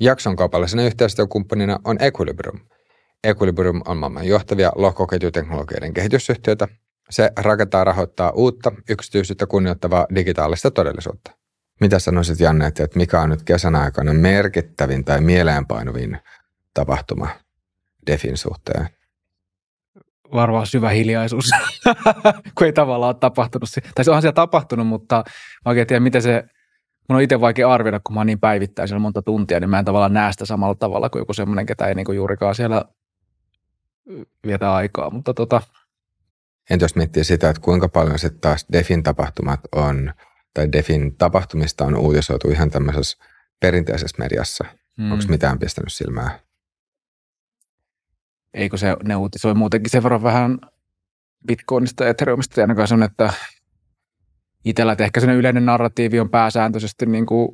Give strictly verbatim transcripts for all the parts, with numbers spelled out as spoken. Jakson kaupallisena yhteistyökumppanina on Equilibrium. Equilibrium on maailman johtavia lohkoketjuteknologioiden kehitysyhtiötä. Se rakentaa rahoittaa uutta, yksityisyyttä kunnioittavaa digitaalista todellisuutta. Mitä sanoisit, Janne, että mikä on nyt kesän aikana merkittävin tai mieleenpainuvin tapahtuma DeFin suhteen? Varmaan syvä hiljaisuus, kun ei tavallaan ole tapahtunut. Tai se onhan siellä tapahtunut, mutta mä oikein tiedän, miten se... Mun on itse vaikea arvioida, kun mä oon niin päivittäin siellä monta tuntia, niin mä en tavallaan näe sitä samalla tavalla kuin joku semmoinen, ketä ei niinku juurikaan siellä vietä aikaa. Mutta tota... Entä jos miettii sitä, että kuinka paljon sitten taas DeFin tapahtumat on, tai DeFin tapahtumista on uutisoitu ihan tämmöisessä perinteisessä mediassa. Mm. Onko mitään pistänyt silmää? Eikö se, ne uutisoi muutenkin sen verran vähän Bitcoinista ja Ethereumista, ja ainakaan semmoinen, että itsellä ehkä sellainen yleinen narratiivi on pääsääntöisesti niin kuin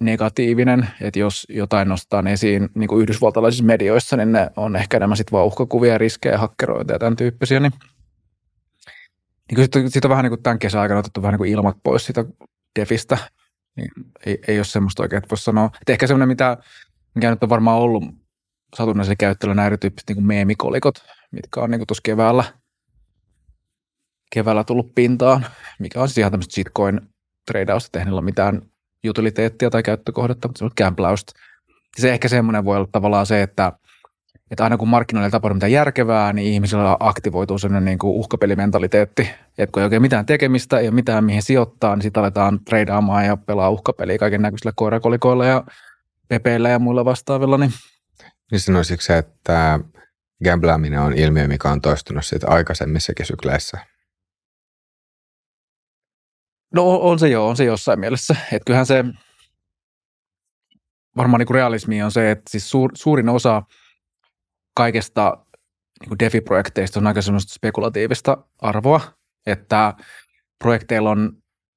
negatiivinen, että jos jotain nostaa esiin niin kuin yhdysvaltalaisissa medioissa, niin ne on ehkä enemmän sitten vaan uhkakuvia, riskejä, hakkeroita ja tämän tyyppisiä. Niin, niin sitten sit on vähän niin kuin tämän kesän aikana otettu vähän niin kuin ilmat pois siitä DeFistä. Niin ei, ei ole semmoista oikein, että voisi sanoa. Et ehkä semmoinen, mitä, mikä nyt on varmaan ollut satunnaisella käyttöllä, nämä erityyppiset niin kuin meemikolikot, mitkä on niin kuin tuossa keväällä. keväällä tullut pintaan, mikä on siis ihan tämmöistä shitcoin-treidausta, ettei niillä ole mitään utiliteettia tai käyttökohdetta, mutta semmoista kämpläystä. Se ehkä semmoinen voi olla tavallaan se, että, että aina kun markkinoilla ei tapahdu mitään järkevää, niin ihmisillä aktivoituu semmoinen niin kuin uhkapelimentaliteetti, että kun ei oikein mitään tekemistä, ei ole mitään mihin sijoittaa, niin sitten aletaan treidaamaan ja pelaa uhkapeliä kaiken näköisillä koirakolikoilla ja pepeillä ja muilla vastaavilla. Niin, niin sanoisitko se, että gamblaaminen on ilmiö, mikä on toistunut siitä aikaisemmissakin sykleissä? No on se joo, on se jossain mielessä. Että kyllähän se, varmaan niin kuin realismi on se, että siis suur, suurin osa kaikesta niin kuin DeFi-projekteista on aika semmoista spekulatiivista arvoa, että projekteilla on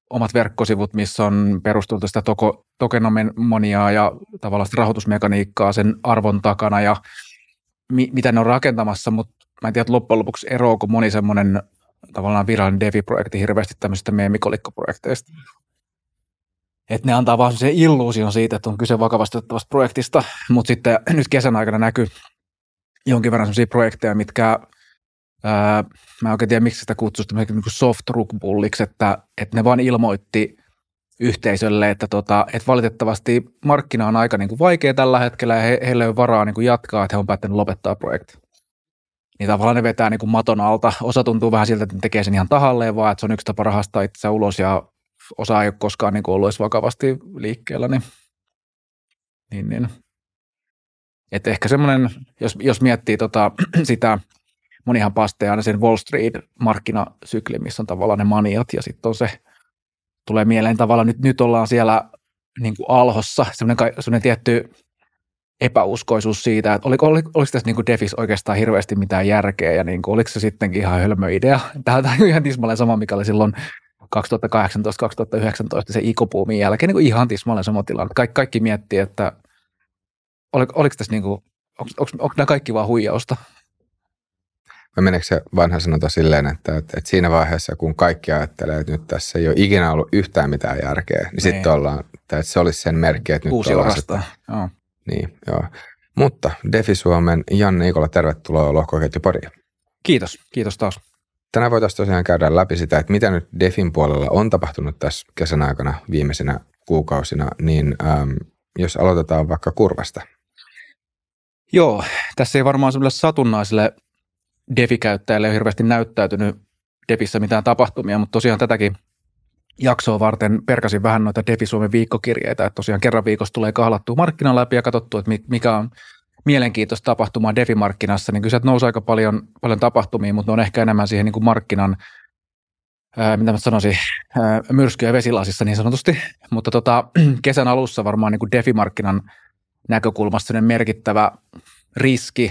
omat verkkosivut, missä on perusteltu sitä toko, tokenomoniaa ja tavallaan rahoitusmekaniikkaa sen arvon takana ja mi, mitä ne on rakentamassa, mutta mä en tiedä, että loppujen lopuksi eroako moni semmoinen tavallaan virallinen DeFi-projekti hirveästi tämmöisistä meemikolikkoprojekteista. Että ne antaa vaan sen illuusion siitä, että on kyse vakavasti otettavasta projektista, mutta sitten nyt kesän aikana näkyy jonkin verran semmoisia projekteja, mitkä, ää, mä en oikein tiedä, miksi sitä kutsuu tämmöisiä niin kuin soft rug-bulliksi, että, että ne vaan ilmoitti yhteisölle, että, tota, että valitettavasti markkina on aika niin kuin vaikea tällä hetkellä ja he, heillä ei ole varaa niin kuin jatkaa, että he on päättänyt lopettaa projekti. Niin tavallaan ne vetää niin kuin maton alta. Osa tuntuu vähän siltä, että ne tekee sen ihan tahalleen, vaan että se on yksi tapa rahastaa itseä ulos ja osa ei ole koskaan niin kuin ollut edes vakavasti liikkeellä. Niin, niin, niin. Että ehkä semmoinen, jos, jos miettii tota, sitä, monihan pastee aina sen Wall Street-markkinasykli, missä on tavallaan ne maniat ja sitten on se, tulee mieleen tavallaan, nyt, nyt ollaan siellä niin kuin alhossa, semmoinen, semmoinen tietty epäuskoisuus siitä, että oliko, oliko, oliko tässä niin kuin DeFissä oikeastaan hirveästi mitään järkeä ja niin kuin, oliko se sittenkin ihan hölmö idea. Tämä on ihan tismalleen sama, mikä oli silloin kaksituhattakahdeksantoista kaksituhattayhdeksäntoista se I C O-boomin jälkeen, niin kuin ihan tismalleen sama tilanne. Kaik, kaikki miettii, että oliko, oliko tässä niin kuin, onko nämä kaikki vaan huijausta? Vai meneekö se vanha sanota silleen, että, että, että siinä vaiheessa, kun kaikki ajattelee, että nyt tässä ei ole ikinä ollut yhtään mitään järkeä, niin, niin. Sitten ollaan, että se olisi sen merkki, että nyt Uusi ollaan sitten. Niin, joo. Mutta Defi Suomen Janne Ikola, tervetuloa Lohkoketju-podiin. Kiitos, kiitos taas. Tänään voitaisiin tosiaan käydä läpi sitä, että mitä nyt Defin puolella on tapahtunut tässä kesän aikana viimeisinä kuukausina, niin äm, jos aloitetaan vaikka Curvesta. Joo, tässä ei varmaan sellaiselle satunnaiselle Defi-käyttäjälle ole hirveästi näyttäytynyt Defissä mitään tapahtumia, mutta tosiaan tätäkin jaksoa varten perkasin vähän noita Defi Suomen viikkokirjeitä, että tosiaan kerran viikossa tulee kahlattua markkinan läpi ja katsottua, että mikä on mielenkiintoista tapahtumaa Defi-markkinassa, niin kyllä sieltä nousee aika paljon, paljon tapahtumia, mutta ne on ehkä enemmän siihen niin kuin markkinan, ää, mitä mä sanoisin, ää, myrskyjä vesilasissa niin sanotusti, mutta tota, kesän alussa varmaan niin kuin Defi-markkinan näkökulmasta sellainen merkittävä riski,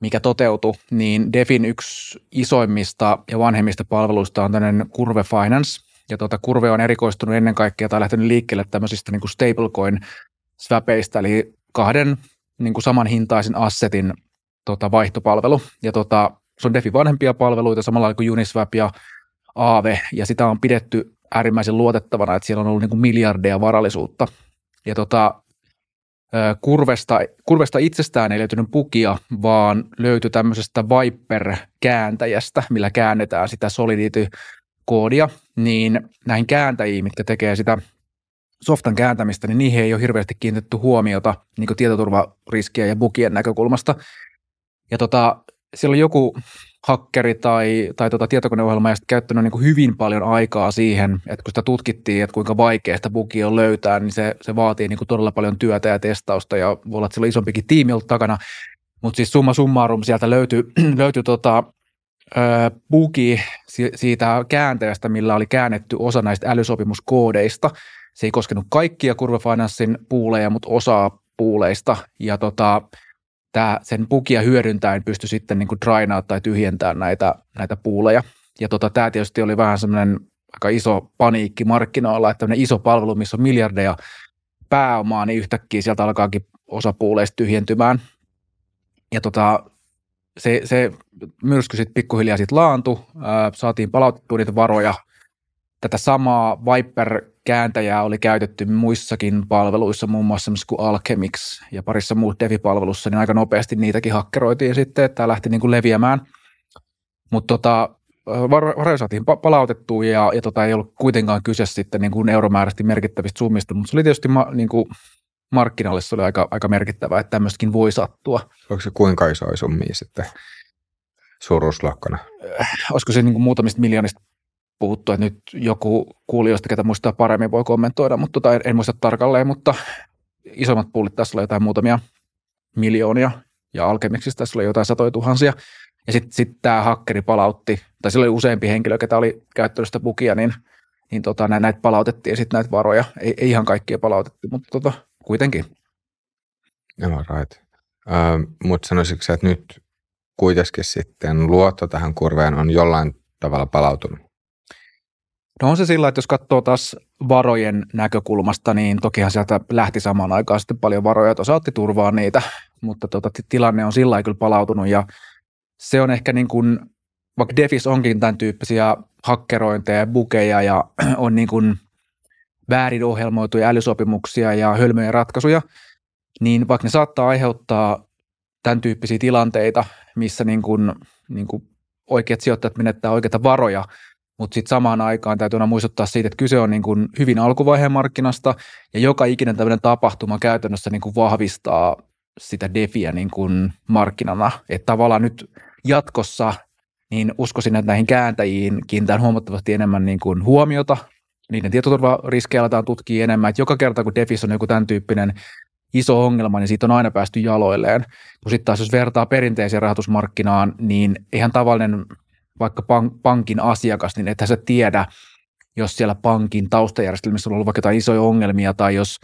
mikä toteutui, niin Defin yksi isoimmista ja vanhemmista palveluista on tämmöinen Curve Finance. Ja tuota, Curve on erikoistunut ennen kaikkea tai lähtenyt liikkeelle tämmöisistä niin kuin stablecoin-swapeista, eli kahden niin kuin samanhintaisen assetin tota, vaihtopalvelu. Ja tuota, se on DeFi vanhempia palveluita, samalla kuin Uniswap ja Aave, ja sitä on pidetty äärimmäisen luotettavana, että siellä on ollut niin kuin miljardeja varallisuutta. Ja tuota, Curvesta, Curvesta itsestään ei löytynyt bugia, vaan löytyi tämmöisestä Viper-kääntäjästä, millä käännetään sitä Solidity-koodia, niin näihin kääntäjiin, mitkä tekee sitä softan kääntämistä, niin niihin ei ole hirveästi kiinnitetty huomiota niin kuin tietoturvariskiä ja bugien näkökulmasta. Ja tota, siellä on joku hakkeri tai, tai tota tietokoneohjelma ja sitten käyttänyt niin kuin hyvin paljon aikaa siihen, että kun sitä tutkittiin, että kuinka vaikea sitä bugia on löytää, niin se, se vaatii niin kuin todella paljon työtä ja testausta ja voi olla, että siellä on isompikin tiimi ollut takana. Mutta siis summa summarum sieltä löytyi, löytyi tota, ö, bugi siitä kääntäjästä, millä oli käännetty osa näistä älysopimuskoodeista. Se ei koskenut kaikkia Curve Financein puuleja, mutta osaa puuleista ja tota, tää, sen bugia hyödyntäen pystyi sitten niin kuin drainaamaan tai tyhjentämään näitä, näitä puuleja. Ja tota, tämä tietysti oli vähän semmoinen aika iso paniikki markkinoilla, että tämmöinen iso palvelu, missä on miljardeja pääomaa, niin yhtäkkiä sieltä alkaakin osa puuleista tyhjentymään. Ja tota, se, se myrsky sitten pikkuhiljaa sit laantui, ää, saatiin palautettua niitä varoja. Tätä samaa Viper-kääntäjää oli käytetty muissakin palveluissa, muun muassa semmoisessa kuin Alchemix ja parissa muussa Defi-palvelussa, niin aika nopeasti niitäkin hakkeroitiin sitten, että tämä lähti niin kuin leviämään. Mutta tota, varoja saatiin palautettua ja, ja tota, ei ollut kuitenkaan kyse sitten niin kuin euromääräisesti merkittävistä summista, mutta se oli tietysti ma- niin kuin markkinalle se oli aika, aika merkittävää, että tämmöistäkin voi sattua. Onko se kuinka isoja summia sitten suuruusluokkana? Olisiko se niin kuin muutamista miljoonista puhuttu, että nyt joku kuulijoista, ketä muistaa paremmin, voi kommentoida, mutta tota, en, en muista tarkalleen, mutta isommat pullit tässä oli jotain muutamia miljoonia ja Alchemixissa tässä oli jotain satoja tuhansia. Ja sitten sit tämä hakkeri palautti, tai sillä oli useampi henkilö, ketä oli käyttänyt sitä bugia, niin, niin tota, nä, näitä palautettiin sitten näitä varoja. Ei, ei ihan kaikkia palautettu, mutta tota, kuitenkin. All right. Ähm, mutta sanoisitko, että nyt kuitenkin sitten luotto tähän kurveen on jollain tavalla palautunut? No on se sillä, että jos katsoo taas varojen näkökulmasta, niin tokihan sieltä lähti samaan aikaan sitten paljon varoja, että osa otti turvaa niitä, mutta tota, tilanne on sillä lailla kyllä palautunut ja se on ehkä niin kuin, vaikka Defis onkin tämän tyyppisiä hakkerointeja ja bukeja ja on niin kuin väärin ohjelmoituja älysopimuksia ja hölmöjä ratkaisuja, niin vaikka ne saattaa aiheuttaa tämän tyyppisiä tilanteita, missä niin kuin, niin kuin oikeat sijoittajat menettää oikeita varoja, mutta sitten samaan aikaan täytyy aina muistuttaa siitä, että kyse on niin kuin hyvin alkuvaiheen markkinasta ja joka ikinen tämmöinen tapahtuma käytännössä niin kuin vahvistaa sitä defiä niin kuin markkinana. Että tavallaan nyt jatkossa niin uskoisin, että näihin kääntäjiin kiinnitetään huomattavasti enemmän niin kuin huomiota. Niiden tietoturvariskejä aletaan tutkia enemmän. Että joka kerta kun defissä on joku tämän tyyppinen iso ongelma, niin siitä on aina päästy jaloilleen. Kun sitten taas jos vertaa perinteiseen rahoitusmarkkinaan, niin eihän tavallinen vaikka pankin asiakas, niin ethän sä tiedä, jos siellä pankin taustajärjestelmissä on ollut vaikka jotain isoja ongelmia tai jos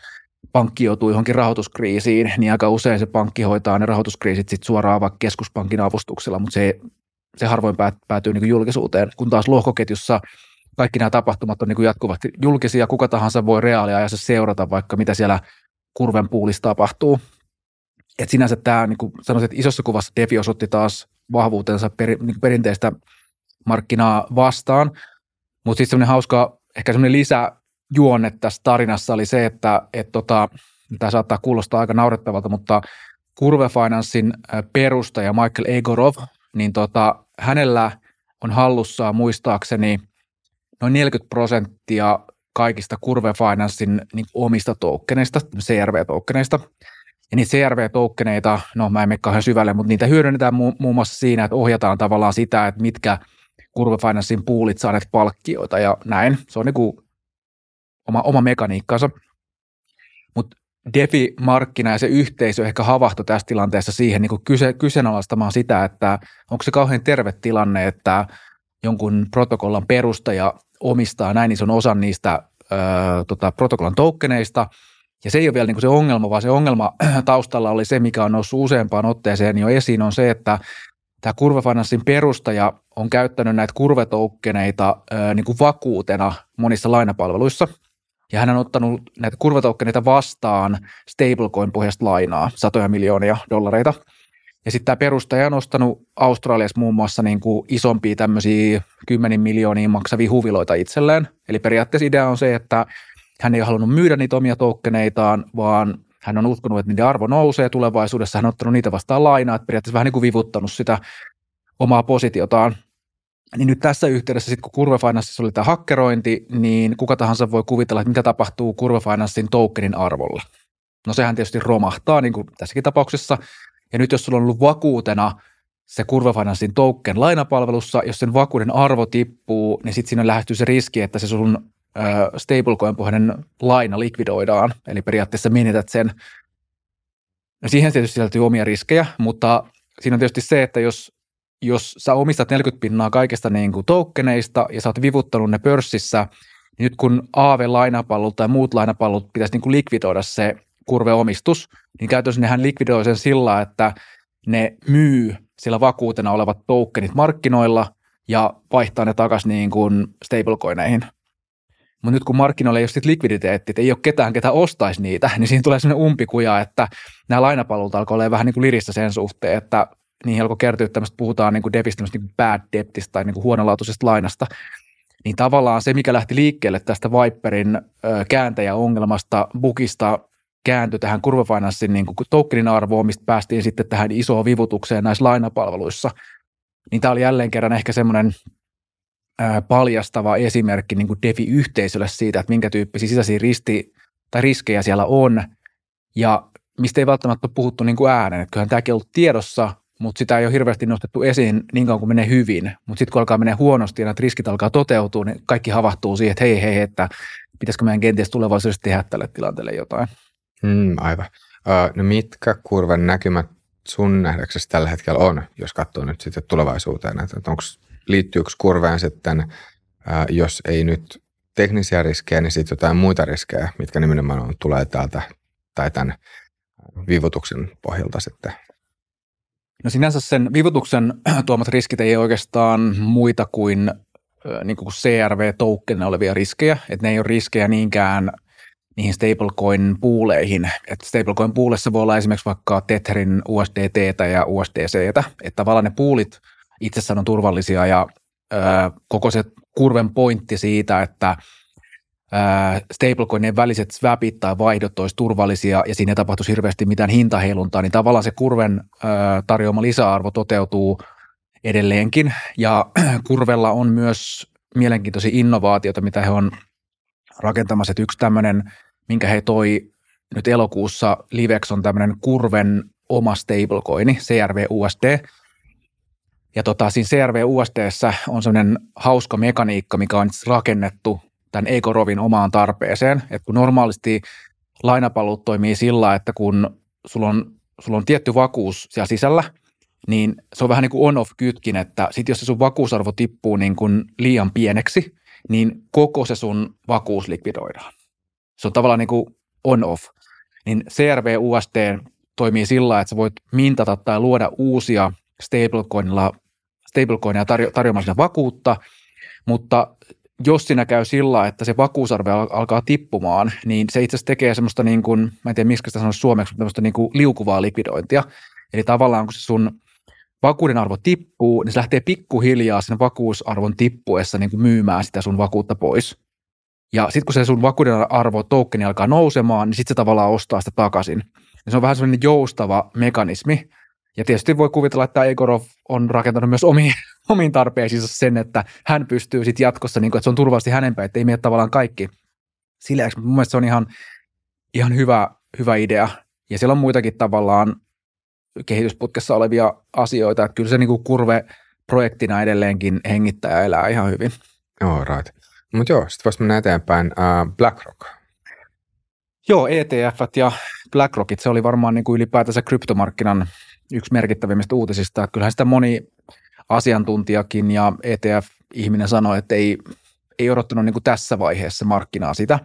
pankki joutuu johonkin rahoituskriisiin, niin aika usein se pankki hoitaa ne rahoituskriisit sit suoraan vaikka keskuspankin avustuksella, mutta se, se harvoin päätyy niin kuin julkisuuteen, kun taas lohkoketjussa kaikki nämä tapahtumat on niin kuin jatkuvasti julkisia, kuka tahansa voi reaaliajassa seurata vaikka mitä siellä kurven puulissa tapahtuu. Et sinänsä tämä, niin kuin sanoisin, että isossa kuvassa Defi osoitti taas vahvuutensa per, niin kuin perinteistä markkinaa vastaan, mutta sitten semmoinen hauska, ehkä semmoinen lisäjuonne tässä tarinassa oli se, että et tota, tämä saattaa kuulostaa aika naurettavalta, mutta Curve Financein perustaja Michael Egorov, niin tota, hänellä on hallussaan muistaakseni noin neljäkymmentä prosenttia kaikista Curve Financein niin omista toukkeneista, C R V-toukkeneista. Ja niitä C R V-toukkeneita, no mä en mene kauhean syvälle, mutta niitä hyödynnetään mu- muun muassa siinä, että ohjataan tavallaan sitä, että mitkä Curve Financein puulit saaneet palkkioita ja näin. Se on niin kuin oma, oma mekaniikkansa. Mutta Defi-markkina ja se yhteisö ehkä havahtui tässä tilanteessa siihen niin kuin kyse, kyseenalaistamaan sitä, että onko se kauhean terve tilanne, että jonkun protokollan perustaja omistaa näin ison osan niistä ö, tota, protokollan toukkeneista. Ja se ei ole vielä niin kuin se ongelma, vaan se ongelma taustalla oli se, mikä on noussut useampaan otteeseen jo esiin, on se, että tämä Curve Financein perustaja on käyttänyt näitä kurvetoukkeneita niin kuin vakuutena monissa lainapalveluissa. Ja hän on ottanut näitä kurvetoukkeneita vastaan stablecoin-pohjasta lainaa, satoja miljoonia dollareita. Ja sitten tämä perustaja on ostanut Australiassa muun muassa niin kuin isompia tämmöisiä kymmenen miljoonia maksavia huviloita itselleen. Eli periaatteessa idea on se, että hän ei ole halunnut myydä niitä omia toukkeneitaan, vaan Hän on uskonut, että niiden arvo nousee tulevaisuudessa, hän on ottanut niitä vastaan lainaa, että periaatteessa vähän niin kuin vivuttanut sitä omaa positiotaan. Niin nyt tässä yhteydessä, sit kun Curve Financeissa oli tämä hakkerointi, niin kuka tahansa voi kuvitella, että mitä tapahtuu Curve Financein tokenin arvolla. No sehän tietysti romahtaa, niin kuin tässäkin tapauksessa. Ja nyt jos sulla on ollut vakuutena se Curve Financein token lainapalvelussa, jos sen vakuuden arvo tippuu, niin sitten siinä lähestyy se riski, että se sun stablecoin-pohjainen laina likvidoidaan, eli periaatteessa menetät sen. No siihen tietysti sisältyy omia riskejä, mutta siinä on tietysti se, että jos, jos sä omistat neljäkymmentä pinnaa kaikista niin kuin tokeneista ja sä oot vivuttanut ne pörssissä, niin nyt kun A V-lainapalvelut tai muut lainapalvelut pitäisi niin kuin likvidoida se kurveomistus, niin käytännössä nehän likvidoi sen sillä, että ne myy sillä vakuutena olevat tokenit markkinoilla ja vaihtaa ne takaisin niin kuin stablecoineihin. Mutta nyt kun markkinoilla ei ole sit likviditeettiä, ei ole ketään, ketä ostaisi niitä, niin siinä tulee sellainen umpikuja, että nämä lainapalvelut alkoi olla vähän niin kuin lirissä sen suhteen, että niihin alkoi kertyä tämmöistä, puhutaan niin kuin debistä, tämmöistä niin kuin bad debtistä tai niin kuin huonolaatuisesta lainasta. Niin tavallaan se, mikä lähti liikkeelle tästä Viperin kääntäjäongelmasta, bugista, kääntyi tähän Curve Financein niin kuin tokenin arvoon, mistä päästiin sitten tähän isoon vivutukseen näissä lainapalveluissa. Niin tämä oli jälleen kerran ehkä semmoinen paljastava esimerkki niin kuin DeFi-yhteisölle siitä, että minkä tyyppisiä sisäisiä risti- tai riskejä siellä on, ja mistä ei välttämättä ole puhuttu niin kuin ääneen. Että kyllähän tämäkin on ollut tiedossa, mutta sitä ei ole hirveästi nostettu esiin niin kauan kuin menee hyvin, mutta sitten kun alkaa menee huonosti ja nämä riskit alkaa toteutua, niin kaikki havahtuu siihen, että hei, hei, että pitäisikö meidän kenties tulevaisuudessa tehdä tälle tilanteelle jotain. Mm, aivan. Uh, no mitkä Curven näkymät sun nähdäksesi tällä hetkellä on, jos katsoo nyt sitten tulevaisuuteen, että onko liittyykö Curveen sitten, ää, jos ei nyt teknisiä riskejä, niin sitten jotain muita riskejä, mitkä nimenomaan on, tulee täältä tai tämän viivotuksen pohjalta sitten? No sinänsä sen viivotuksen tuomat riskit ei oikeastaan muita kuin, äh, niin kuin C R V-toukkenina olevia riskejä, että ne ei ole riskejä niinkään niihin stablecoin-puuleihin. Että stablecoin-puuleissa voi olla esimerkiksi vaikka Tetherin U S D T:tä ja U S D C:tä, että tavallaan ne puulit itsessään on turvallisia ja ö, koko se Curven pointti siitä, että stablecoinien väliset swapit tai vaihdot olisi turvallisia ja siinä ei tapahtuisi hirveästi mitään hintaheiluntaa, niin tavallaan se Curven ö, tarjoama lisäarvo toteutuu edelleenkin. Ja Curvella on myös mielenkiintoisia innovaatioita, mitä he on rakentamassa. Että yksi tämmöinen, minkä he toi nyt elokuussa liveksi, on tämmöinen Curven oma stablecoini, C R V U S D. Ja tota, siinä C R V U S D:ssä on semmoinen hauska mekaniikka, mikä on rakennettu tämän Egorovin omaan tarpeeseen. Et kun normaalisti lainapalvelut toimii sillä, että kun sulla on, sulla on tietty vakuus siellä sisällä, niin se on vähän niin kuin on-off-kytkin, että sit jos se sun vakuusarvo tippuu niin kuin liian pieneksi, niin koko se sun vakuus likvidoidaan. Se on tavallaan niin kuin on-off. Niin C R V U S D toimii sillä, että sä voit mintata tai luoda uusia stablecoinilla, stablecoinia tarjo, tarjoamaan sitä vakuutta, mutta jos siinä käy sillä, että se vakuusarve alkaa tippumaan, niin se itse asiassa tekee semmoista, niin kuin, mä en tiedä miksi sitä sanoisi suomeksi, mutta tämmöistä niin kuin liukuvaa likvidointia. Eli tavallaan kun se sun vakuuden arvo tippuu, niin se lähtee pikkuhiljaa sen vakuusarvon tippuessa niin kuin myymään sitä sun vakuutta pois. Ja sitten kun se sun vakuuden arvo tokeni alkaa nousemaan, niin sitten se tavallaan ostaa sitä takaisin. Ja se on vähän semmoinen joustava mekanismi. Ja tietysti voi kuvitella, että Egorov on rakentanut myös omiin, omiin tarpeisiinsa sen, että hän pystyy sitten jatkossa, niin kun, että se on turvallisesti hänen päin, ettei mene tavallaan kaikki sileäksi. Mutta mun mielestä se on ihan, ihan hyvä, hyvä idea. Ja siellä on muitakin tavallaan kehitysputkessa olevia asioita. Että kyllä se niin Curve-projektina edelleenkin hengittää ja elää ihan hyvin. All right. Mutta joo, sitten voisi mennä eteenpäin. Uh, BlackRock. Joo, E T F:t ja BlackRockit, se oli varmaan niin kuin ylipäätänsä kryptomarkkinan yksi merkittävimmistä uutisista, että kyllähän sitä moni asiantuntijakin ja E T F-ihminen sanoi, että ei, ei odottanut niin kuin tässä vaiheessa markkinaa sitä.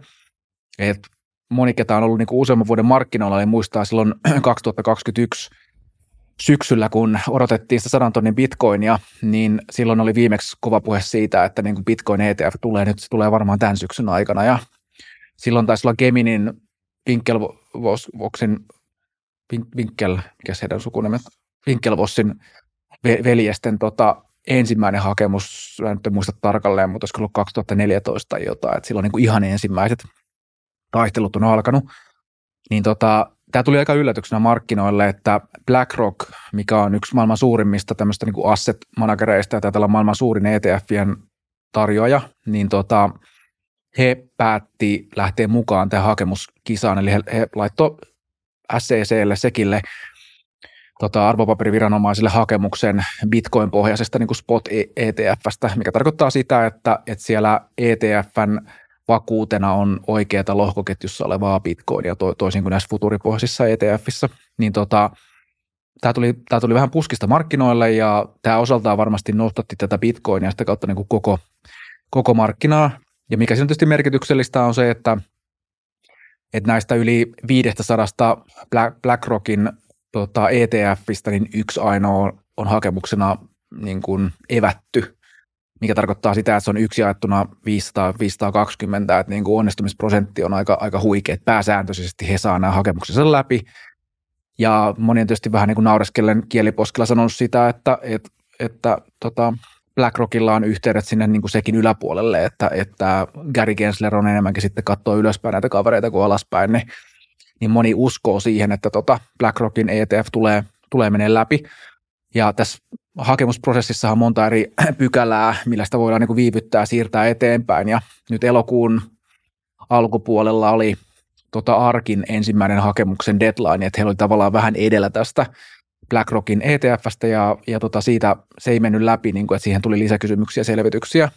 Et moni, ketä on ollut niin kuin useamman vuoden markkinoilla, niin muistaa silloin kaksituhattakaksikymmentäyksi syksyllä, kun odotettiin sitä sadan tonnin bitcoinia, niin silloin oli viimeksi kova puhe siitä, että niin kuin bitcoin E T F tulee nyt, se tulee varmaan tämän syksyn aikana. Ja silloin taisi olla Geminin Winkelvossin Winkel, mikä se heidän sukunimet, Winkelvossin veljesten tota, ensimmäinen hakemus, en nyt muista tarkalleen, mutta olisiko ollut kaksituhattaneljätoista tai jotain, että silloin niin kuin ihan ensimmäiset taistelut on alkanut, niin tota, Tämä tuli aika yllätyksenä markkinoille, että BlackRock, mikä on yksi maailman suurimmista tämmöistä niin asset-managereista ja taitaa olla maailman suurin E T F:ien tarjoaja, niin tota, he päätti lähteä mukaan tähän hakemuskisaan, eli he, he laittoi S E C:lle, S E C:lle tota, arvopaperiviranomaisille hakemuksen Bitcoin-pohjaisesta niin spot-E T F:stä, mikä tarkoittaa sitä, että, että siellä E T F:n vakuutena on oikeata lohkoketjussa olevaa bitcoinia, to, toisin kuin näissä futuripohjaisissa E T F:issä. Niin tota, tämä tuli, tuli vähän puskista markkinoille, ja tämä osaltaan varmasti nostatti tätä bitcoinia sitä kautta niin kuin koko, koko markkinaa. Ja mikä siinä on tietysti merkityksellistä on se, että, että näistä yli viisisataa Black, BlackRockin tota, E T F:istä niin yksi ainoa on hakemuksena niin kuin evätty, mikä tarkoittaa sitä, että se on yksi jaettuna viisisataa viisisataakaksikymmentä, että niin kuin onnistumisprosentti on aika, aika huikea, että pääsääntöisesti he saa nämä hakemuksensa läpi. Ja moni on tietysti vähän niin kuin naureskellen kieliposkella sanonut sitä, että, että, että tota BlackRockilla on yhteydet sinne niin kuin sekin yläpuolelle, että, että Gary Gensler on enemmänkin sitten katsoo ylöspäin näitä kavereita kuin alaspäin, niin, niin moni uskoo siihen, että tota BlackRockin E T F tulee, tulee menee läpi. Ja tässä hakemusprosessissahan on monta eri pykälää, millä sitä voidaan niin kuin viivyttää, siirtää eteenpäin. Ja nyt elokuun alkupuolella oli tota ARKin ensimmäinen hakemuksen deadline, että heillä oli tavallaan vähän edellä tästä BlackRockin E T F:stä, ja, ja tota siitä se ei mennyt läpi, niin kuin, että siihen tuli lisäkysymyksiä ja selvityksiä.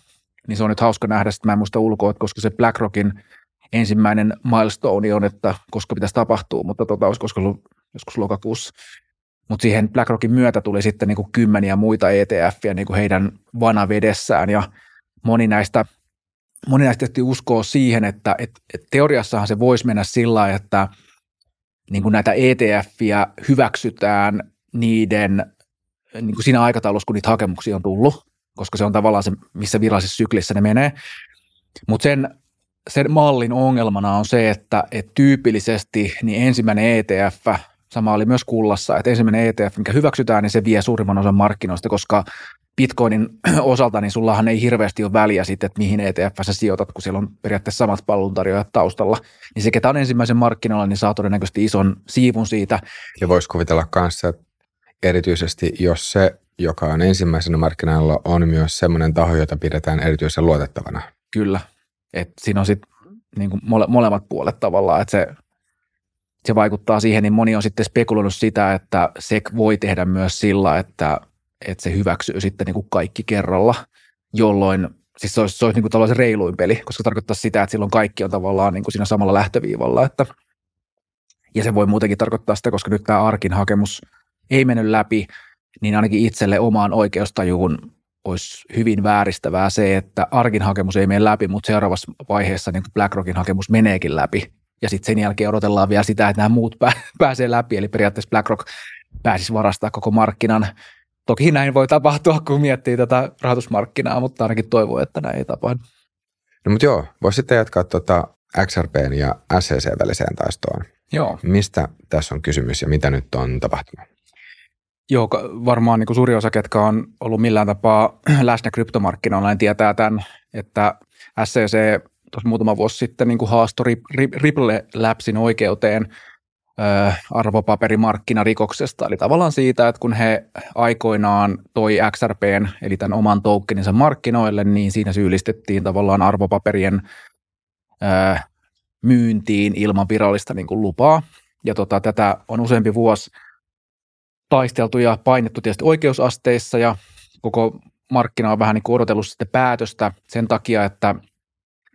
Niin se on nyt hauska nähdä, että mä en muista ulkoa, että koska se BlackRockin ensimmäinen milestone on, että koska pitäisi tapahtua, mutta tota, olisi koska ollut joskus lokakuussa. Mutta siihen BlackRockin myötä tuli sitten niinku kymmeniä muita E T F:iä niinku heidän vanavedessään, ja moni näistä, moni näistä tietysti uskoo siihen, että et, et teoriassahan se voisi mennä sillä lailla, että niinku näitä E T F:iä hyväksytään niiden niinku siinä aikataulussa, kun niitä hakemuksia on tullut, koska se on tavallaan se, missä virallisessa syklissä ne menee. Mutta sen, sen mallin ongelmana on se, että et tyypillisesti niin ensimmäinen E T F, sama oli myös kullassa, että ensimmäinen E T F, mikä hyväksytään, niin se vie suurimman osan markkinoista, koska Bitcoinin osalta niin sullahan ei hirveästi ole väliä siitä, että mihin E T F sä sijoitat, kun siellä on periaatteessa samat palveluntarjoajat taustalla. Niin se, ketä on ensimmäisen markkinoilla, niin saa todennäköisesti ison siivun siitä. Ja voisi kuvitella kanssa, että erityisesti jos se, joka on ensimmäisenä markkinoilla, on myös semmoinen taho, jota pidetään erityisen luotettavana. Kyllä, että siinä on sitten niin kuin mole, molemmat puolet tavallaan, että se... Se vaikuttaa siihen, niin moni on sitten spekuloinut sitä, että se voi tehdä myös sillä, että, että se hyväksyy sitten niin kuin kaikki kerralla, jolloin siis se olisi, se olisi niin kuin tällaisen reiluin peli, koska tarkoittaa sitä, että silloin kaikki on tavallaan niin kuin siinä samalla lähtöviivalla. Että, ja se voi muutenkin tarkoittaa sitä, koska nyt tämä ARKin hakemus ei mennyt läpi, niin ainakin itselle omaan oikeustajuun olisi hyvin vääristävää se, että ARKin hakemus ei mene läpi, mutta seuraavassa vaiheessa niin kuin BlackRockin hakemus meneekin läpi. Ja sitten sen jälkeen odotellaan vielä sitä, että nämä muut pääsee läpi, eli periaatteessa BlackRock pääsisi varastaa koko markkinan. Toki näin voi tapahtua, kun miettii tätä rahoitusmarkkinaa, mutta ainakin toivoo, että näin ei tapahdu. No mutta joo, voisi sitten jatkaa tuota X R P:n ja S E C:n väliseen taistoon. Joo. Mistä tässä on kysymys ja mitä nyt on tapahtunut? Joo, varmaan niin suuri osa, ketkä on ollut millään tapaa läsnä kryptomarkkinoilla, niin tietää tämän, että S E C tuossa muutama vuosi sitten niin kuin haastoi Ripple Labsin oikeuteen ö, arvopaperimarkkinarikoksesta. Eli tavallaan siitä, että kun he aikoinaan toi X R P:n, eli tämän oman tokeninsa markkinoille, niin siinä syyllistettiin tavallaan arvopaperien ö, myyntiin ilman virallista niin kuin lupaa. Ja tota, tätä on useampi vuosi taisteltu ja painettu tietysti oikeusasteissa, ja koko markkina on vähän niin kuin odotellut sitten päätöstä sen takia, että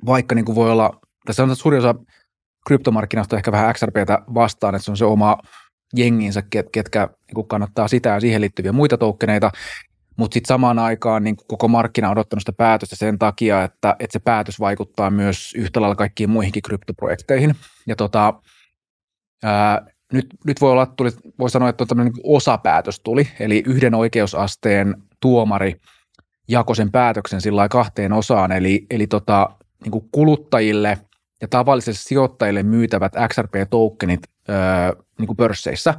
vaikka niin kuin voi olla, tässä on suuri osa kryptomarkkinasta ehkä vähän X R P:tä vastaan, että se on se oma jenginsä, ket, ketkä niin kuin kannattaa sitä ja siihen liittyviä muita toukkeneita, mutta sitten samaan aikaan niin kuin koko markkina on odottanut sitä päätöstä sen takia, että, että se päätös vaikuttaa myös yhtä lailla kaikkiin muihinkin kryptoprojekteihin. Ja tota, ää, nyt, nyt voi, olla, tuli, voi sanoa, että tämmöinen niin kuin osapäätös tuli, eli yhden oikeusasteen tuomari jakoi sen päätöksen sillä lailla kahteen osaan, eli, eli tota, niin kuin kuluttajille ja tavallisille sijoittajille myytävät X R P-toukkenit öö, niin kuin pörsseissä,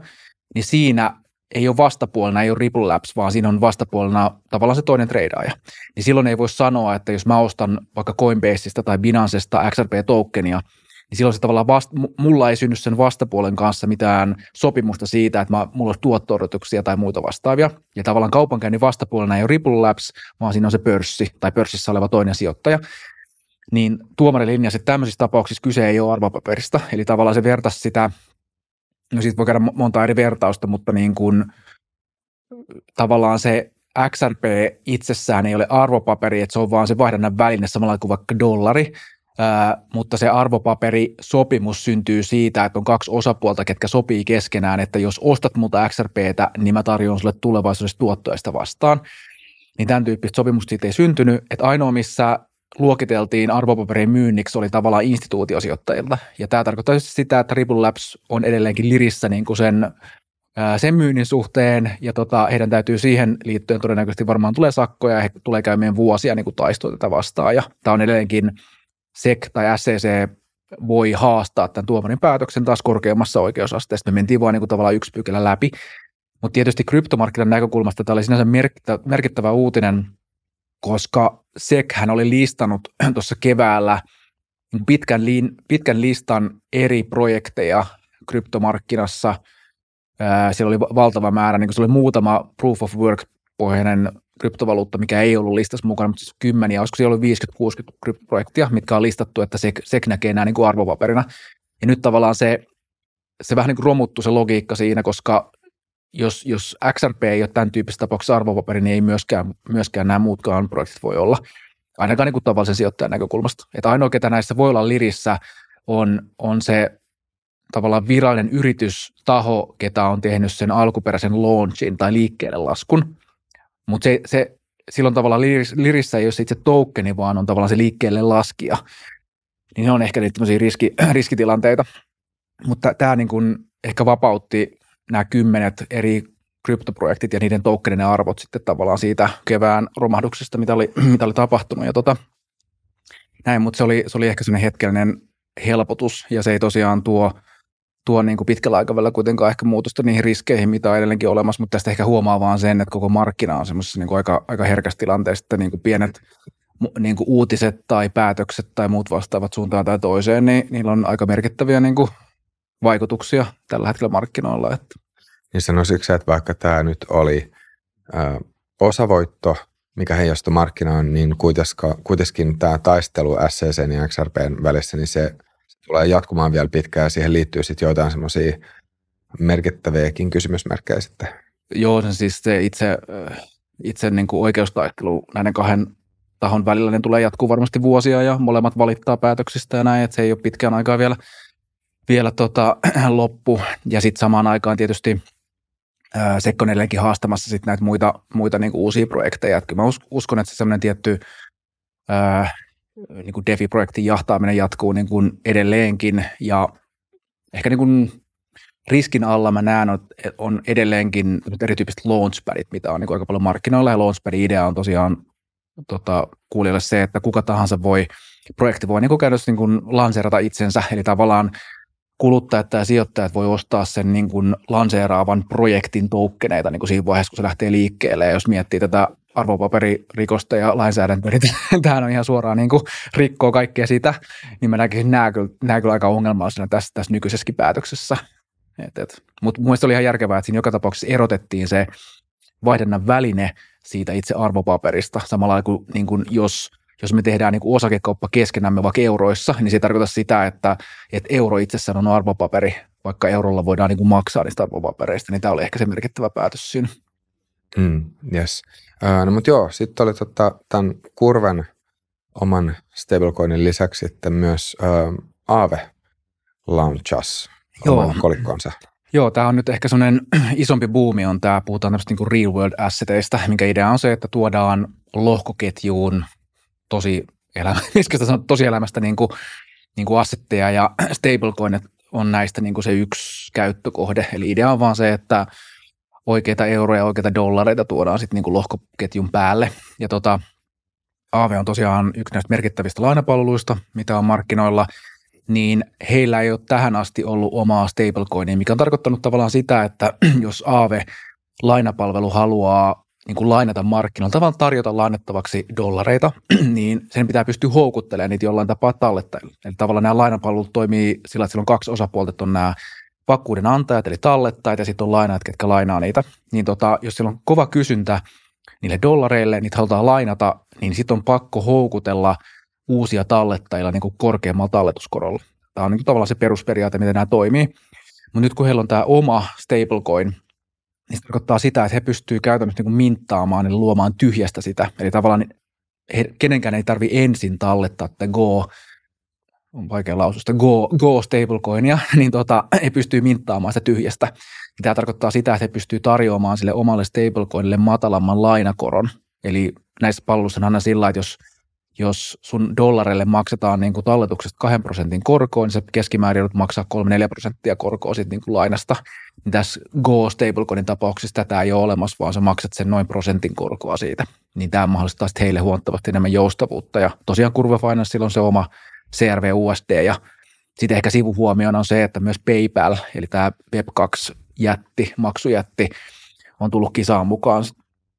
niin siinä ei ole vastapuolena, ei ole Ripple Labs, vaan siinä on vastapuolena tavallaan se toinen treidaaja. Niin silloin ei voi sanoa, että jos mä ostan vaikka Coinbaseista tai Binancesta X R P-toukkenia, niin niin silloin se tavallaan vasta, mulla ei synny sen vastapuolen kanssa mitään sopimusta siitä, että mä, mulla olisi tuotto-odotuksia tai muuta vastaavia. Ja tavallaan kaupankäynnin vastapuolena ei ole Ripple Labs, vaan siinä on se pörssi tai pörssissä oleva toinen sijoittaja. Niin tuomari linjasi, että tämmöisissä tapauksissa kyse ei ole arvopaperista. Eli tavallaan se vertasi sitä, no siitä voi käydä monta eri vertausta, mutta niin kuin tavallaan se X R P itsessään ei ole arvopaperi, että se on vaan se vaihdannan väline samalla kuin vaikka dollari, Ää, mutta se arvopaperisopimus syntyy siitä, että on kaksi osapuolta, ketkä sopii keskenään, että jos ostat multa X R P:tä, niin mä tarjoan sulle tulevaisuudessa tuottoista vastaan. Niin tämän tyyppistä sopimusta siitä ei syntynyt, että ainoa missä luokiteltiin arvopaperin myynniksi oli tavallaan instituutiosijoittajilta. Ja tämä tarkoittaa sitä, että Ripple Labs on edelleenkin lirissä niin kuin sen, ää, sen myynnin suhteen, ja tota, heidän täytyy siihen liittyen todennäköisesti varmaan tulee sakkoja, ja he tulee käymään vuosia niin kuin taistoa tätä vastaan, ja tämä on edelleenkin S E C tai S E C voi haastaa tämän tuomarin päätöksen taas korkeammassa oikeusasteessa. Me mentiin vaan niin kuin tavallaan yksi pykälä läpi, mutta tietysti kryptomarkkinan näkökulmasta tämä oli sinänsä merkittävä uutinen, koska S E C:hän oli listannut tuossa keväällä pitkän, li, pitkän listan eri projekteja kryptomarkkinassa. Siellä oli valtava määrä, niin kuin siellä oli muutama proof of work-pohjainen kryptovaluutta, mikä ei ollut listassa mukana, mutta siis kymmeniä, olisiko siellä ollut viisikymmentä kuusikymmentä kryptoprojektia, mitkä on listattu, että se, se näkee nämä niin kuin arvopaperina. Ja nyt tavallaan se, se vähän niin kuin romuttuu se logiikka siinä, koska jos, jos X R P ei ole tämän tyyppisessä tapauksessa arvopaperi, niin ei myöskään, myöskään nämä muutkaan projektit voi olla, ainakaan niin kuin tavallisen sijoittajan näkökulmasta. Että ainoa, ketä näissä voi olla lirissä, on, on se tavallaan virallinen yritystaho, ketä on tehnyt sen alkuperäisen launchin tai liikkeelle laskun. Mutta se, se, silloin tavallaan lirissä ei ole se itse tokeni, vaan on tavallaan se liikkeelle laskija. Niin ne on ehkä niitä tämmöisiä riski, riskitilanteita. Mutta tämä niin kun ehkä vapautti nämä kymmenet eri kryptoprojektit ja niiden tokeninen arvot sitten tavallaan siitä kevään romahduksesta, mitä oli, mitä oli tapahtunut. Ja tota, näin, mutta se oli, se oli ehkä semmoinen hetkellinen helpotus, ja se ei tosiaan tuo... tuo niin kuin pitkällä aikavälillä kuitenkaan ehkä muutosta niihin riskeihin, mitä on edelleenkin olemassa, mutta tästä ehkä huomaa vaan sen, että koko markkina on semmoisessa niin kuin aika, aika herkässä tilanteessa, että niin kuin pienet niin kuin uutiset tai päätökset tai muut vastaavat suuntaan tai toiseen, niin niillä on aika merkittäviä niin kuin vaikutuksia tällä hetkellä markkinoilla. Että. Ja sanoisitko, että vaikka tämä nyt oli äh, osavoitto, mikä heijastui markkinaan, niin kuitenkin tämä taistelu S E C:n ja X R P:n välissä, niin se tulee jatkumaan vielä pitkään, ja siihen liittyy sitten joitain semmoisia merkittäviäkin kysymysmerkkejä sitten. Joo, sen siis se itse, itse niin kuin oikeustaistelu näiden kahden tahon välillä, ne tulee jatkuu varmasti vuosia, ja molemmat valittaa päätöksistä ja näin, että se ei ole pitkään aikaa vielä, vielä tota, loppu. Ja sitten samaan aikaan tietysti ää, Sekko edelleenkin haastamassa sitten näitä muita, muita niin kuin uusia projekteja. Et kyllä mä uskon, että se semmoinen tietty... Ää, niin kuin DeFi-projektin jahtaaminen jatkuu niin kuin edelleenkin, ja ehkä niin kuin riskin alla mä näen, että on edelleenkin erityyppiset launchpadit, mitä on niin kuin aika paljon markkinoilla, ja launchpadin idea on tosiaan tota, kuulijalle se, että kuka tahansa voi, projekti voi niin kuin käydä niin kuin lanseerata itsensä, eli tavallaan kuluttajat ja sijoittajat voi ostaa sen niin kuin lanseeraavan projektin toukkeneita niin kuin siinä vaiheessa, kun se lähtee liikkeelle, ja jos miettii tätä arvopaperirikosta ja lainsäädäntöä, niin tämähän on ihan suoraan niin kuin rikkoo kaikkea sitä, niin mä näkisin nämä kyllä, nämä kyllä aika ongelmallisena tässä, tässä nykyisessäkin päätöksessä. Mutta mun mielestä oli ihan järkevää, että siinä joka tapauksessa erotettiin se vaihdannan väline siitä itse arvopaperista, samalla kuin, niin kuin jos, jos me tehdään niin kuin osakekauppa keskenämme vaikka euroissa, niin se ei tarkoita sitä, että, että euro itsessään on arvopaperi, vaikka eurolla voidaan niin kuin maksaa niistä arvopapereista, niin tämä oli ehkä se merkittävä päätös siinä. Mm, yes. No mutta joo, sitten oli tota, tämän Curven oman stablecoinin lisäksi sitten myös äh, Aave launchas oman kolikkoonsa. Joo, tämä on nyt ehkä semmoinen isompi buumi on tämä, puhutaan tämmöistä niinku real world asseteista, minkä idea on se, että tuodaan lohkoketjuun tosi elämä, tosielämästä niinku, niinku assetteja, ja stablecoinit on näistä niinku se yksi käyttökohde, eli idea on vaan se, että oikeita euroja ja oikeita dollareita tuodaan sitten niinku lohkoketjun päälle. Ja tota, Aave on tosiaan yksi näistä merkittävistä lainapalveluista, mitä on markkinoilla, niin heillä ei ole tähän asti ollut omaa stablecoinia, mikä on tarkoittanut tavallaan sitä, että jos Aave lainapalvelu haluaa niin kuin lainata markkinoilla, tavallaan tarjota lainattavaksi dollareita, niin sen pitää pystyä houkuttelemaan niitä jollain tapaa tallettajille. Eli tavallaan nämä lainapalvelut toimii sillä, että siellä on kaksi osapuolta, että on nämä vakuuden antajat, eli tallettajat, ja sitten on lainaajat, ketkä lainaa niitä. Niin tota, jos siellä on kova kysyntä niille dollareille, niitä halutaan lainata, niin sitten on pakko houkutella uusia tallettajilla niin kuin korkeammalla talletuskorolla. Tämä on niin kuin tavallaan se perusperiaate, miten nämä toimii. Mutta nyt kun heillä on tämä oma stablecoin, niin se tarkoittaa sitä, että he pystyvät käytännössä niin kuin minttaamaan, eli luomaan tyhjästä sitä. Eli tavallaan he, kenenkään ei tarvitse ensin tallettaa, että go, on vaikea laususta, go, go stablecoinia, niin tota, he pystyvät minttaamaan sitä tyhjästä. Ja tämä tarkoittaa sitä, että he pystyvät tarjoamaan sille omalle stablecoinille matalamman lainakoron. Eli näissä palveluissa on aina sillä, että jos, jos sun dollareille maksetaan niin kuin talletuksesta kahden prosentin korkoa, niin se keskimäärin joudut maksaa kolme neljä prosenttia korkoa sit niin kuin lainasta. Niin tässä Go stablecoinin tapauksessa tätä ei ole olemassa, vaan sä maksat sen noin prosentin korkoa siitä. Niin tämä mahdollistaa sitten heille huomattavasti enemmän joustavuutta. Ja tosiaan Curve Financella on se oma C R V U S D. Ja sitten ehkä sivuhuomiona on se, että myös Paypal, eli tämä web kaksi-jätti, maksujätti, on tullut kisaan mukaan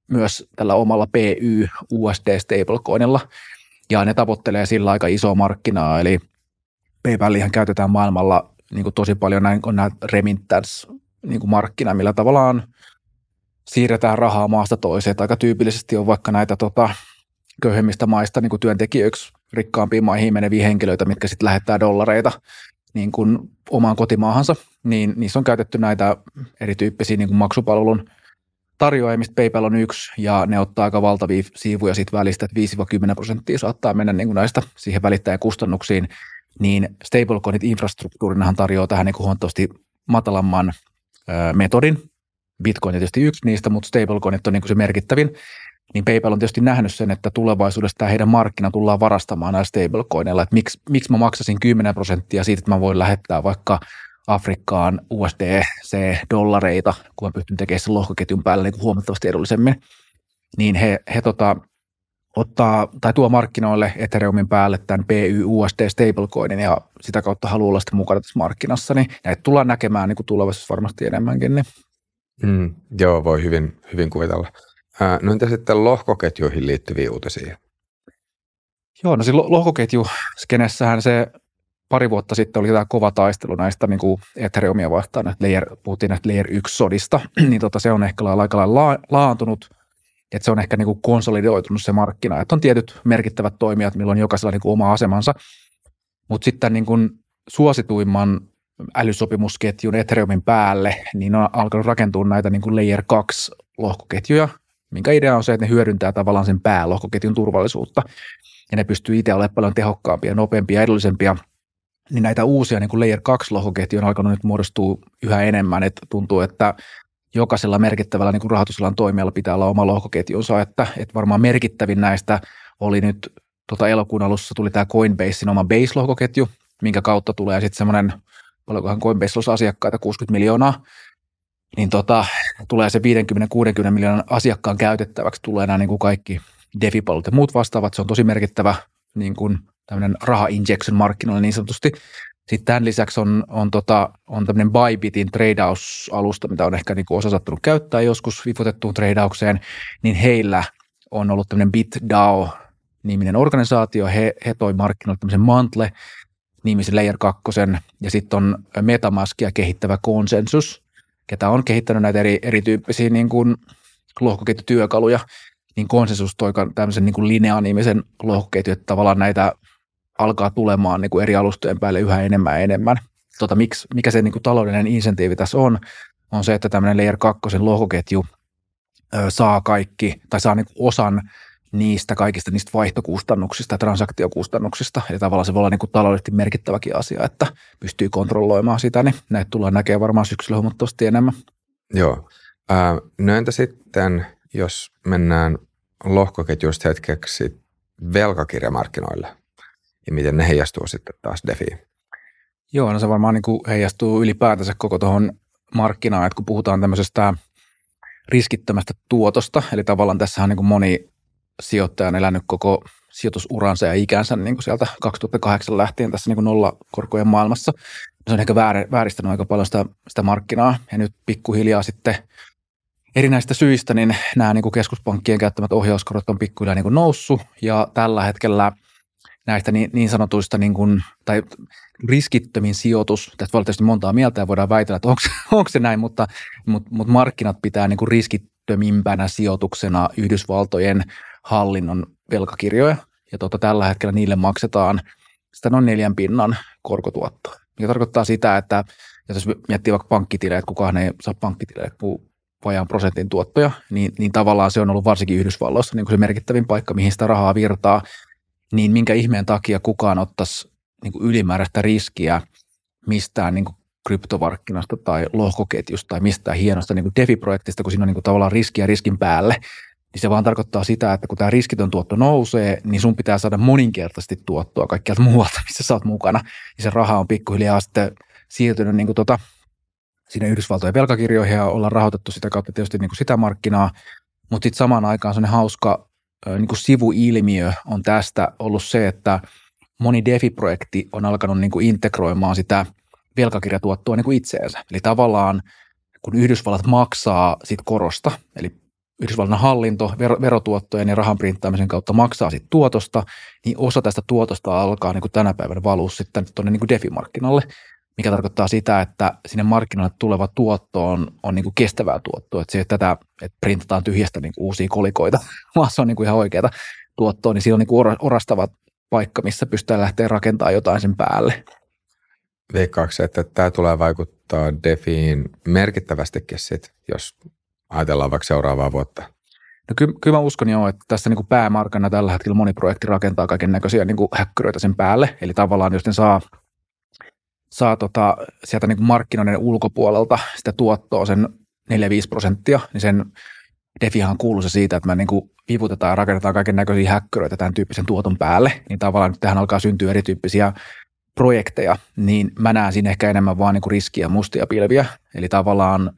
myös tällä omalla P Y U S D-stablecoinilla. Ja ne tavoittelee sillä aika isoa markkinaa, eli PayPalihan käytetään maailmalla niin kuin tosi paljon, näin on nämä remittance-markkina, niin millä tavallaan siirretään rahaa maasta toiseen. Aika tyypillisesti on vaikka näitä tota, köyhemmistä maista niin kuin työntekijöiksi rikkaampiin maihin meneviä henkilöitä, mitkä sitten lähettää dollareita niin kuin omaan kotimaahansa, niin niissä on käytetty näitä erityyppisiä niin kuin maksupalvelun tarjoajamista. PayPal on yksi, ja ne ottaa aika valtavia siivuja siitä välistä, että viisi kymmenen prosenttia saattaa mennä niin kuin näistä siihen välittäjän kustannuksiin, niin stablecoinit infrastruktuurinahan tarjoaa tähän niin kuin huomattavasti matalamman ö, metodin. Bitcoin on tietysti yksi niistä, mutta stablecoinit on niin kuin se merkittävin. Niin PayPal on tietysti nähnyt sen, että tulevaisuudessa tämä heidän markkina tullaan varastamaan näillä stablecoineilla, että miksi, miksi mä maksasin kymmenen prosenttia siitä, että mä voin lähettää vaikka Afrikkaan U S D C-dollareita, kun mä pystyn tekemään sen lohkoketjun päällä niin kuin huomattavasti edullisemmin, niin he, he tota, ottaa tai tuo markkinoille Ethereumin päälle tämän P Y U S D-stablecoinin ja sitä kautta haluaa olla sitten mukana tässä markkinassa, niin näitä tullaan näkemään niin kuin tulevaisuudessa varmasti enemmänkin. Niin. Mm, joo, voi hyvin, hyvin kuvitella. Ää, no entä sitten lohkoketjuihin liittyviä uutisia? Joo, no siis lohkoketjuskenessähän se pari vuotta sitten oli tämä kova taistelu näistä niin kuin Ethereumia vastaan, että layer, puhuttiin näistä Layer yksi sodista, niin tota, se on ehkä aika lailla laantunut, että se on ehkä niin kuin konsolidoitunut se markkina, että on tietyt merkittävät toimijat, milloin jokaisella on niin kuin oma asemansa, mutta sitten niin kuin suosituimman älysopimusketjun Ethereumin päälle, niin on alkanut rakentua näitä niin kuin Layer kaksi lohkoketjuja, minkä idea on se, että ne hyödyntää tavallaan sen päälohkoketjun turvallisuutta, ja ne pystyy itse olemaan paljon tehokkaampia, nopeampia, edullisempia. Niin näitä uusia niin kuin Layer kaksi lohkoketjuja on alkanut nyt muodostua yhä enemmän, että tuntuu, että jokaisella merkittävällä niin kuin rahoitusalan toimijalla pitää olla oma lohkoketjunsa, että, että varmaan merkittävin näistä oli nyt tota elokuun alussa tuli tämä Coinbasein oma Base-lohkoketju, minkä kautta tulee sitten semmoinen, paljonkohan Coinbase olisi asiakkaita, kuusikymmentä miljoonaa, niin tota, tulee se viisikymmentä kuusikymmentä miljoonan asiakkaan käytettäväksi, tulee nämä niin kuin kaikki DeFi-palvelut ja muut vastaavat, se on tosi merkittävä niin kuin tämmöinen raha-injection markkinoilla niin sanotusti. Sitten tämän lisäksi on, on, tota, on tämmöinen Bybitin tradeaus-alusta, mitä on ehkä niin kuin osa sattunut käyttää joskus vifutettuun tradeaukseen, niin heillä on ollut tämmöinen BitDAO-niminen organisaatio. He, he toi markkinoille tämmöisen Mantle-nimisen Layer kaksi, ja sitten on Metamaskia kehittävä ConsenSys, ketä on kehittänyt näitä eri, erityyppisiä niin kuin lohkoketjutyökaluja, niin ConsenSys toi tämmöisen niin kuin Linea-nimisen lohkoketjun, että tavallaan näitä alkaa tulemaan niin kuin eri alustojen päälle yhä enemmän ja enemmän. Tota, miksi, mikä se niin kuin taloudellinen insentiivi tässä on, on se, että tämmöinen Layer kaksi lohkoketju ö, saa kaikki, tai saa niin kuin osan niistä kaikista niistä vaihtokustannuksista ja transaktiokustannuksista. Eli tavallaan se voi olla niin kuin taloudellisesti merkittäväkin asia, että pystyy kontrolloimaan sitä, niin näitä tullaan näkemään varmaan syksyllä huomattavasti enemmän. Joo. Äh, no entä sitten, jos mennään lohkoketjuista hetkeksi velkakirjamarkkinoille? Ja miten ne heijastuu sitten taas DeFiin? Joo, no se varmaan niin kuin heijastuu ylipäätänsä koko tuohon markkinaan, että kun puhutaan tämmöisestä riskittömästä tuotosta, eli tavallaan tässähän niin kuin moni sijoittaja on elänyt koko sijoitusuransa ja ikänsä niin kuin sieltä kaksituhattakahdeksan lähtien tässä niin kuin nollakorkojen maailmassa. Se on ehkä vääristänyt aika paljon sitä, sitä markkinaa, ja nyt pikkuhiljaa sitten erinäistä syistä niin nämä niin kuin keskuspankkien käyttämät ohjauskorot on pikkuhiljaa niin kuin noussut ja tällä hetkellä näistä niin, niin sanotuista niin kuin, tai riskittömin sijoitus, tästä voi olla tietysti montaa mieltä ja voidaan väitellä, että onko, onko se näin, mutta, mutta, mutta markkinat pitää niin kuin riskittömimpänä sijoituksena Yhdysvaltojen hallinnon velkakirjoja ja tota, tällä hetkellä niille maksetaan sitä noin neljän pinnan korkotuottoa, mikä tarkoittaa sitä, että jos miettii vaikka pankkitilejä, että kukaan ei saa pankkitileet kuin vajaan prosentin tuottoja, niin, niin tavallaan se on ollut varsinkin Yhdysvalloissa niin kuin se merkittävin paikka, mihin sitä rahaa virtaa, niin minkä ihmeen takia kukaan ottaisi niin kuin ylimääräistä riskiä mistään niin kuin kryptomarkkinasta tai lohkoketjusta tai mistään hienosta niin kuin DeFi-projektista, kun siinä on niin kuin tavallaan riskiä riskin päälle, niin se vaan tarkoittaa sitä, että kun tämä riskitön tuotto nousee, niin sun pitää saada moninkertaisesti tuottoa kaikkialta muualta, missä sä oot mukana, niin se raha on pikkuhiljaa sitten siirtynyt niin kuin tota, sinne Yhdysvaltojen velkakirjoihin ja ollaan rahoitettu sitä kautta tietysti niin kuin sitä markkinaa, mutta sitten samaan aikaan sellainen hauska niin kuin sivuilmiö on tästä ollut se, että moni DeFi-projekti on alkanut niin kuin integroimaan sitä velkakirjatuottoa niin kuin itseensä. Eli tavallaan kun Yhdysvallat maksaa sit korosta, eli Yhdysvallan hallinto verotuottojen ja rahan printtaamisen kautta maksaa sit tuotosta, niin osa tästä tuotosta alkaa niin kuin tänä päivänä valua sitten tuonne niin kuin DeFi-markkinalle, mikä tarkoittaa sitä, että sinne markkinoille tuleva tuotto on, on niin kuin kestävää tuottoa. Että se, että tätä että printataan tyhjästä niin kuin uusia kolikoita, vaan se on niin kuin ihan oikeaa tuottoa, niin siinä on niin kuin orastava paikka, missä pystytään lähteä rakentamaan jotain sen päälle. Veikkaatko, että tämä tulee vaikuttaa DeFiin merkittävästikin sit, jos ajatellaan vaikka seuraavaa vuotta? No kyllä, kyllä mä uskon joo, että tässä niin kuin päämarkkana tällä hetkellä moni projekti rakentaa kaiken näköisiä niin kuin häkkyröitä sen päälle. Eli tavallaan jos ne saa... saa tota, sieltä niin kuin markkinoiden ulkopuolelta sitä tuottoa sen neljä viisi prosenttia, niin sen DeFihan kuuluu se siitä, että me niin kuin vivutetaan ja rakennetaan kaiken näköisiä häkkyröitä tämän tyyppisen tuoton päälle, niin tavallaan nyt tähän alkaa syntyä erityyppisiä projekteja, niin mä näen siinä ehkä enemmän vaan niin kuin riskiä, mustia pilviä, eli tavallaan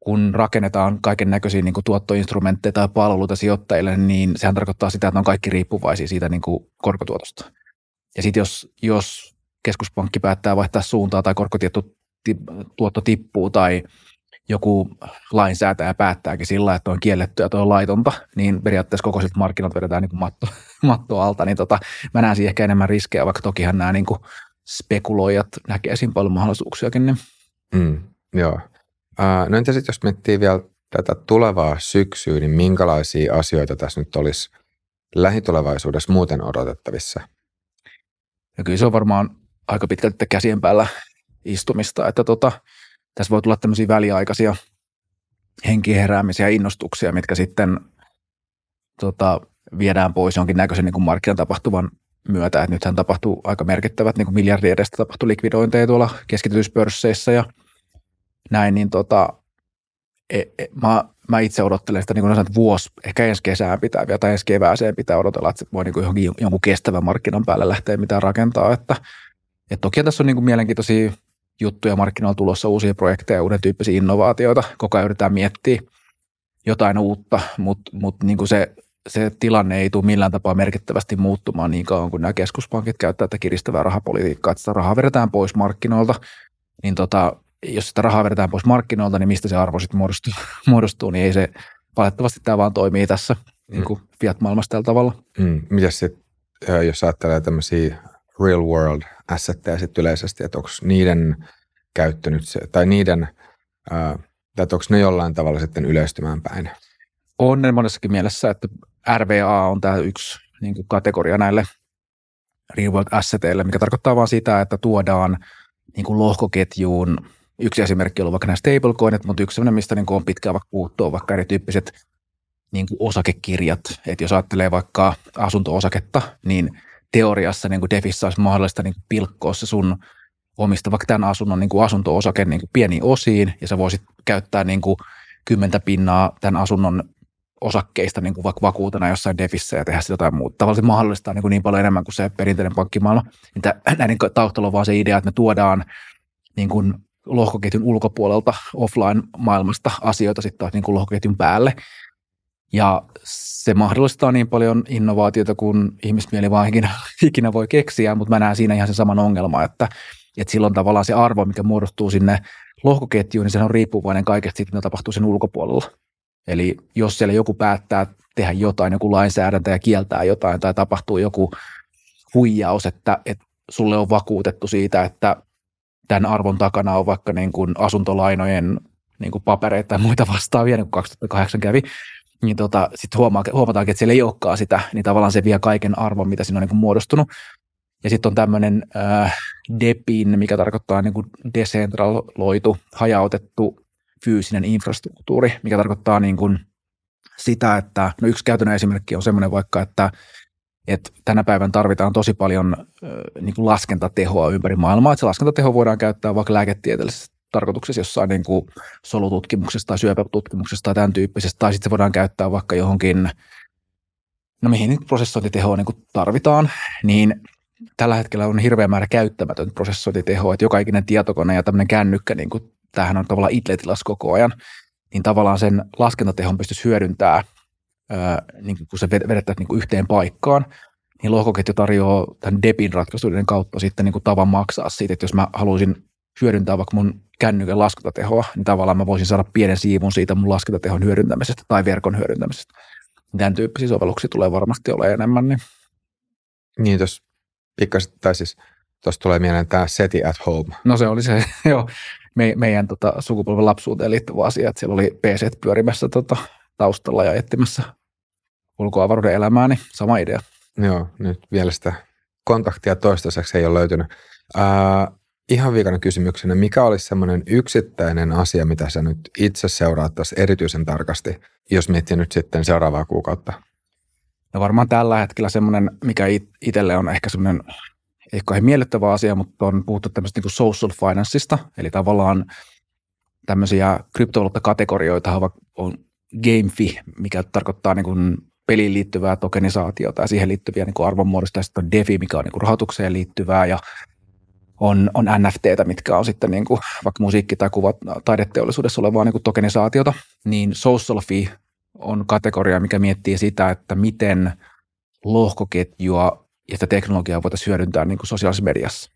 kun rakennetaan kaiken näköisiä niin kuin tuottoinstrumentteja tai palveluita sijoittajille, niin sehän tarkoittaa sitä, että ne on kaikki riippuvaisia siitä niin kuin korkotuotosta. Ja sitten jos, jos keskuspankki päättää vaihtaa suuntaa tai korkotuotto tippuu tai joku lainsäätäjä päättääkin sillä, että on kiellettyä tai on laitonta, niin periaatteessa kokoiset markkinat vedetään niin kuin matto, mattoa alta. Niin tota, mä näen siihen ehkä enemmän riskejä, vaikka tokihan nämä niin kuin spekuloijat näkee siinä paljon mahdollisuuksiakin. Niin. Mm, joo. Äh, no entä sitten jos miettii vielä tätä tulevaa syksyä, niin minkälaisia asioita tässä nyt olisi lähitulevaisuudessa muuten odotettavissa? Ja kyllä se on varmaan aika pitkälti käsien päällä istumista, että tota, tässä voi tulla tämmöisiä väliaikaisia henkiheräämisiä ja innostuksia, mitkä sitten tota, viedään pois jonkin näköisen niin markkinan tapahtuvan myötä. Et nythän tapahtuu aika merkittävät niin miljardien edestä tapahtuu likvidointeja tuolla keskitytyspörsseissä ja näin, niin tota, e, e, mä, mä itse odottelen sitä, niin kuin sanoin, että vuosi, ehkä ensi kesään pitää vielä tai ensi kevääseen pitää odotella, että voi niin kuin jonkun kestävän markkinan päälle lähteä mitään rakentaa. Että, et toki tässä on niin kuin mielenkiintoisia juttuja markkinoilla tulossa, uusia projekteja, uuden tyyppisiä innovaatioita. Koko ajan yritetään miettiä jotain uutta, mutta mut niin se, se tilanne ei tule millään tapaa merkittävästi muuttumaan niin kauan, kun nämä keskuspankit käyttää tätä kiristävää rahapolitiikkaa, että sitä rahaa vedetään pois markkinoilta, niin tota... Jos sitä rahaa vedetään pois markkinoilta, niin mistä se arvo sitten muodostuu, muodostuu niin ei se, valitettavasti tämä vaan toimii tässä mm. niin kuin fiat-maailmassa tällä tavalla. Mm. Mitäs sitten, jos ajattelee tämmöisiä real world assetteja sitten yleisesti, että onko niiden käyttönyt, tai niiden, että onko ne jollain tavalla sitten yleistymään päin? On ne monessakin mielessä, että R V A on tämä yksi niin kuin kategoria näille real world asseteille, mikä tarkoittaa vaan sitä, että tuodaan niin kuin lohkoketjuun. Yksi esimerkki on ollut vaikka nämä stablecoinit, mutta yksi sellainen, mistä niin kuin on pitkään vaikka puuttua, vaikka erityyppiset niin kuin osakekirjat. Että jos ajattelee vaikka asunto-osaketta, niin teoriassa niin kuin DeFissä olisi mahdollista niin kuin pilkkoa se sun omista vaikka tämän asunnon niin kuin asunto-osaken niin kuin pieniin osiin, ja sä voisit käyttää niin kuin kymmentä pinnaa tämän asunnon osakkeista niin kuin vaikka vakuutena jossain DeFissä ja tehdä sitä jotain muuta. Tavallaan se mahdollistaa niin kuin niin paljon enemmän kuin se perinteinen pankkimaailma. Näiden taustalla on vaan se idea, että me tuodaan niin kuin lohkoketjun ulkopuolelta offline-maailmasta asioita sitten taas niin kuin lohkoketjun päälle. Ja se mahdollistaa niin paljon innovaatiota, kuin ihmismieli vaan ikinä, ikinä voi keksiä, mutta mä näen siinä ihan sen saman ongelman, että, että silloin tavallaan se arvo, mikä muodostuu sinne lohkoketjuun, niin se on riippuvainen kaikesta siitä, mitä tapahtuu sen ulkopuolella. Eli jos siellä joku päättää tehdä jotain, joku lainsäädäntö ja kieltää jotain tai tapahtuu joku huijaus, että, että sulle on vakuutettu siitä, että tämän arvon takana on vaikka niin kuin asuntolainojen niin kuin papereita tai muita vastaavia, niin kuin kaksituhattakahdeksan kävi, niin tota, sitten huomataankin, että siellä ei olekaan sitä, niin tavallaan se vie kaiken arvon, mitä siinä on niin kuin muodostunut. Ja sitten on tämmöinen äh, DePIN, mikä tarkoittaa niin kuin desentraloitu, hajautettu fyysinen infrastruktuuri, mikä tarkoittaa niin kuin sitä, että no yksi käytännön esimerkki on semmoinen vaikka, että että tänä päivän tarvitaan tosi paljon äh, niin kuin laskentatehoa ympäri maailmaa, että se laskentateho voidaan käyttää vaikka lääketieteellisessä tarkoituksessa jossain niin kuin solututkimuksessa tai syöpätutkimuksessa tai tämän tyyppisessä, tai sitten se voidaan käyttää vaikka johonkin, no mihin nyt prosessointitehoa niin kuin tarvitaan, niin tällä hetkellä on hirveä määrä käyttämätön prosessointitehoa, että joka ikinen tietokone ja tämmöinen kännykkä, niin kuin tämähän on tavallaan itletilassa koko ajan, niin tavallaan sen laskentatehon pystyisi hyödyntämään, niin kun se vedettäisiin niin kuin yhteen paikkaan, niin lohkoketju tarjoaa tämän DePIN ratkaisuiden kautta sitten niin kuin tavan maksaa siitä, että jos mä haluaisin hyödyntää vaikka mun kännykän laskentatehoa, niin tavallaan mä voisin saada pienen siivun siitä mun laskentatehon hyödyntämisestä tai verkon hyödyntämisestä. Tämän tyyppisiä sovelluksia tulee varmasti olla enemmän. Niin, niin tuossa pikkaisesti, tai siis tuossa tulee mieleen tämä SETI at home. No se oli se, joo, me, meidän tota, sukupolven lapsuuteen liittyvä asia, että siellä oli P C pyörimässä tota, taustalla ja etsimässä ulkoavaruuden elämää, niin sama idea. Joo, nyt vielä sitä kontaktia toistaiseksi ei ole löytynyt. Ää, ihan viikana kysymyksenä, mikä olisi semmoinen yksittäinen asia, mitä sä nyt itse seuraat tässä erityisen tarkasti, jos miettii nyt sitten seuraavaa kuukautta? No varmaan tällä hetkellä semmoinen, mikä it- itselle on ehkä semmoinen, ei kauhean miellyttävä asia, mutta on puhuttu tämmöistä niin kuin social financeista, eli tavallaan tämmöisiä kryptovaluuttakategorioita on GameFi, mikä tarkoittaa niin kuin peliin liittyvää tokenisaatiota ja siihen liittyviä niin kuin arvonmuodosta, ja sitten on DeFi, mikä on niin kuin rahoitukseen liittyvää, ja on, on N F T:tä, mitkä on sitten niin kuin vaikka musiikki- tai kuvat, taideteollisuudessa olevaa niin kuin tokenisaatiota, niin social fee on kategoria, mikä miettii sitä, että miten lohkoketjua ja sitä teknologiaa voitaisiin hyödyntää niin kuin sosiaalisessa mediassa.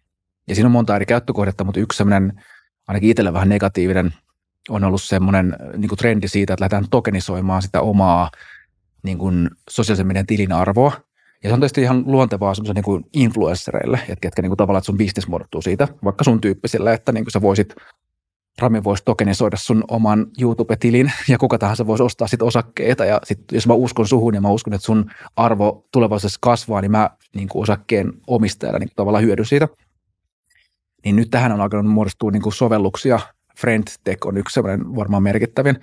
Ja siinä on monta eri käyttökohdetta, mutta yksi sellainen, ainakin itselle vähän negatiivinen, on ollut semmoinen niin kuin trendi siitä, että lähdetään tokenisoimaan sitä omaa niin kuin sosiaalisen median tilin arvoa. Ja se on tietysti ihan luontevaa semmoisen niin kuin influenssereille, että ketkä niin kuin tavallaan, että sun business muodottuu siitä, vaikka sun tyyppisellä, että niin kuin sä voisit, Rami voisi tokenisoida sun oman YouTube-tilin ja kuka tahansa voisi ostaa sit osakkeita ja sit jos mä uskon suhun ja mä uskon, että sun arvo tulevaisuudessa kasvaa, niin mä niin kuin osakkeen omistajana niin kuin tavallaan hyödyn siitä. Niin nyt tähän on alkanut muodostua niin kuin sovelluksia. FriendTech on yksi sellainen varmaan merkittävin,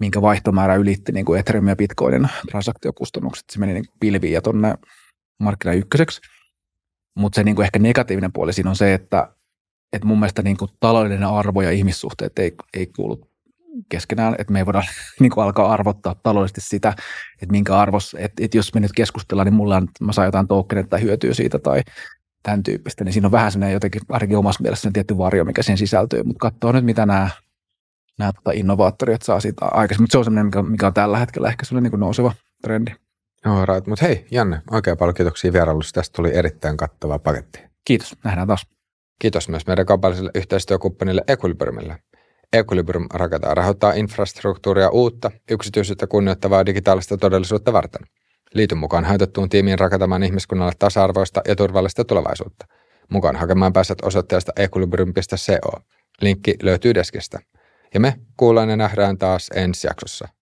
minkä vaihtomäärä ylitti niin kuin Ethereum ja Bitcoinin transaktiokustannukset. Se meni niin kuin pilviin ja tuonne markkina ykköseksi. Mutta se niin kuin ehkä negatiivinen puoli siinä on se, että et mun mielestä niin kuin taloudellinen arvo ja ihmissuhteet ei, ei kuulu keskenään, että me ei voida niin kuin alkaa arvottaa taloudellisesti sitä, että minkä arvos, että, että jos me nyt keskustellaan, niin mulla on, mä saan jotain toukkeneita tai hyötyä siitä tai tämän tyyppistä, niin siinä on vähän sellainen jotenkin, ainakin omassa mielessä tietty varjo, mikä siihen sisältyy, mutta katsoo nyt, mitä nämä, nämä tota innovaattorit saa siitä aikaisemmin, mutta se on sellainen, mikä, mikä on tällä hetkellä ehkä sellainen niin kuin nouseva trendi. All right, mutta hei Janne, oikein paljon kiitoksia vierailusta, tästä tuli erittäin kattava paketti. Kiitos, nähdään taas. Kiitos myös meidän kaupalliselle yhteistyökumppanille Equilibriumille. Equilibrium rakentaa ja rahoittaa infrastruktuuria uutta, yksityisyyttä kunnioittavaa digitaalista todellisuutta varten. Liity mukaan hajotettuun tiimiin rakentamaan ihmiskunnalle tasa-arvoista ja turvallista tulevaisuutta. Mukaan hakemaan pääset osoitteesta equilibrium piste co. Linkki löytyy deskistä. Ja me kuullaan ja nähdään taas ensi jaksossa.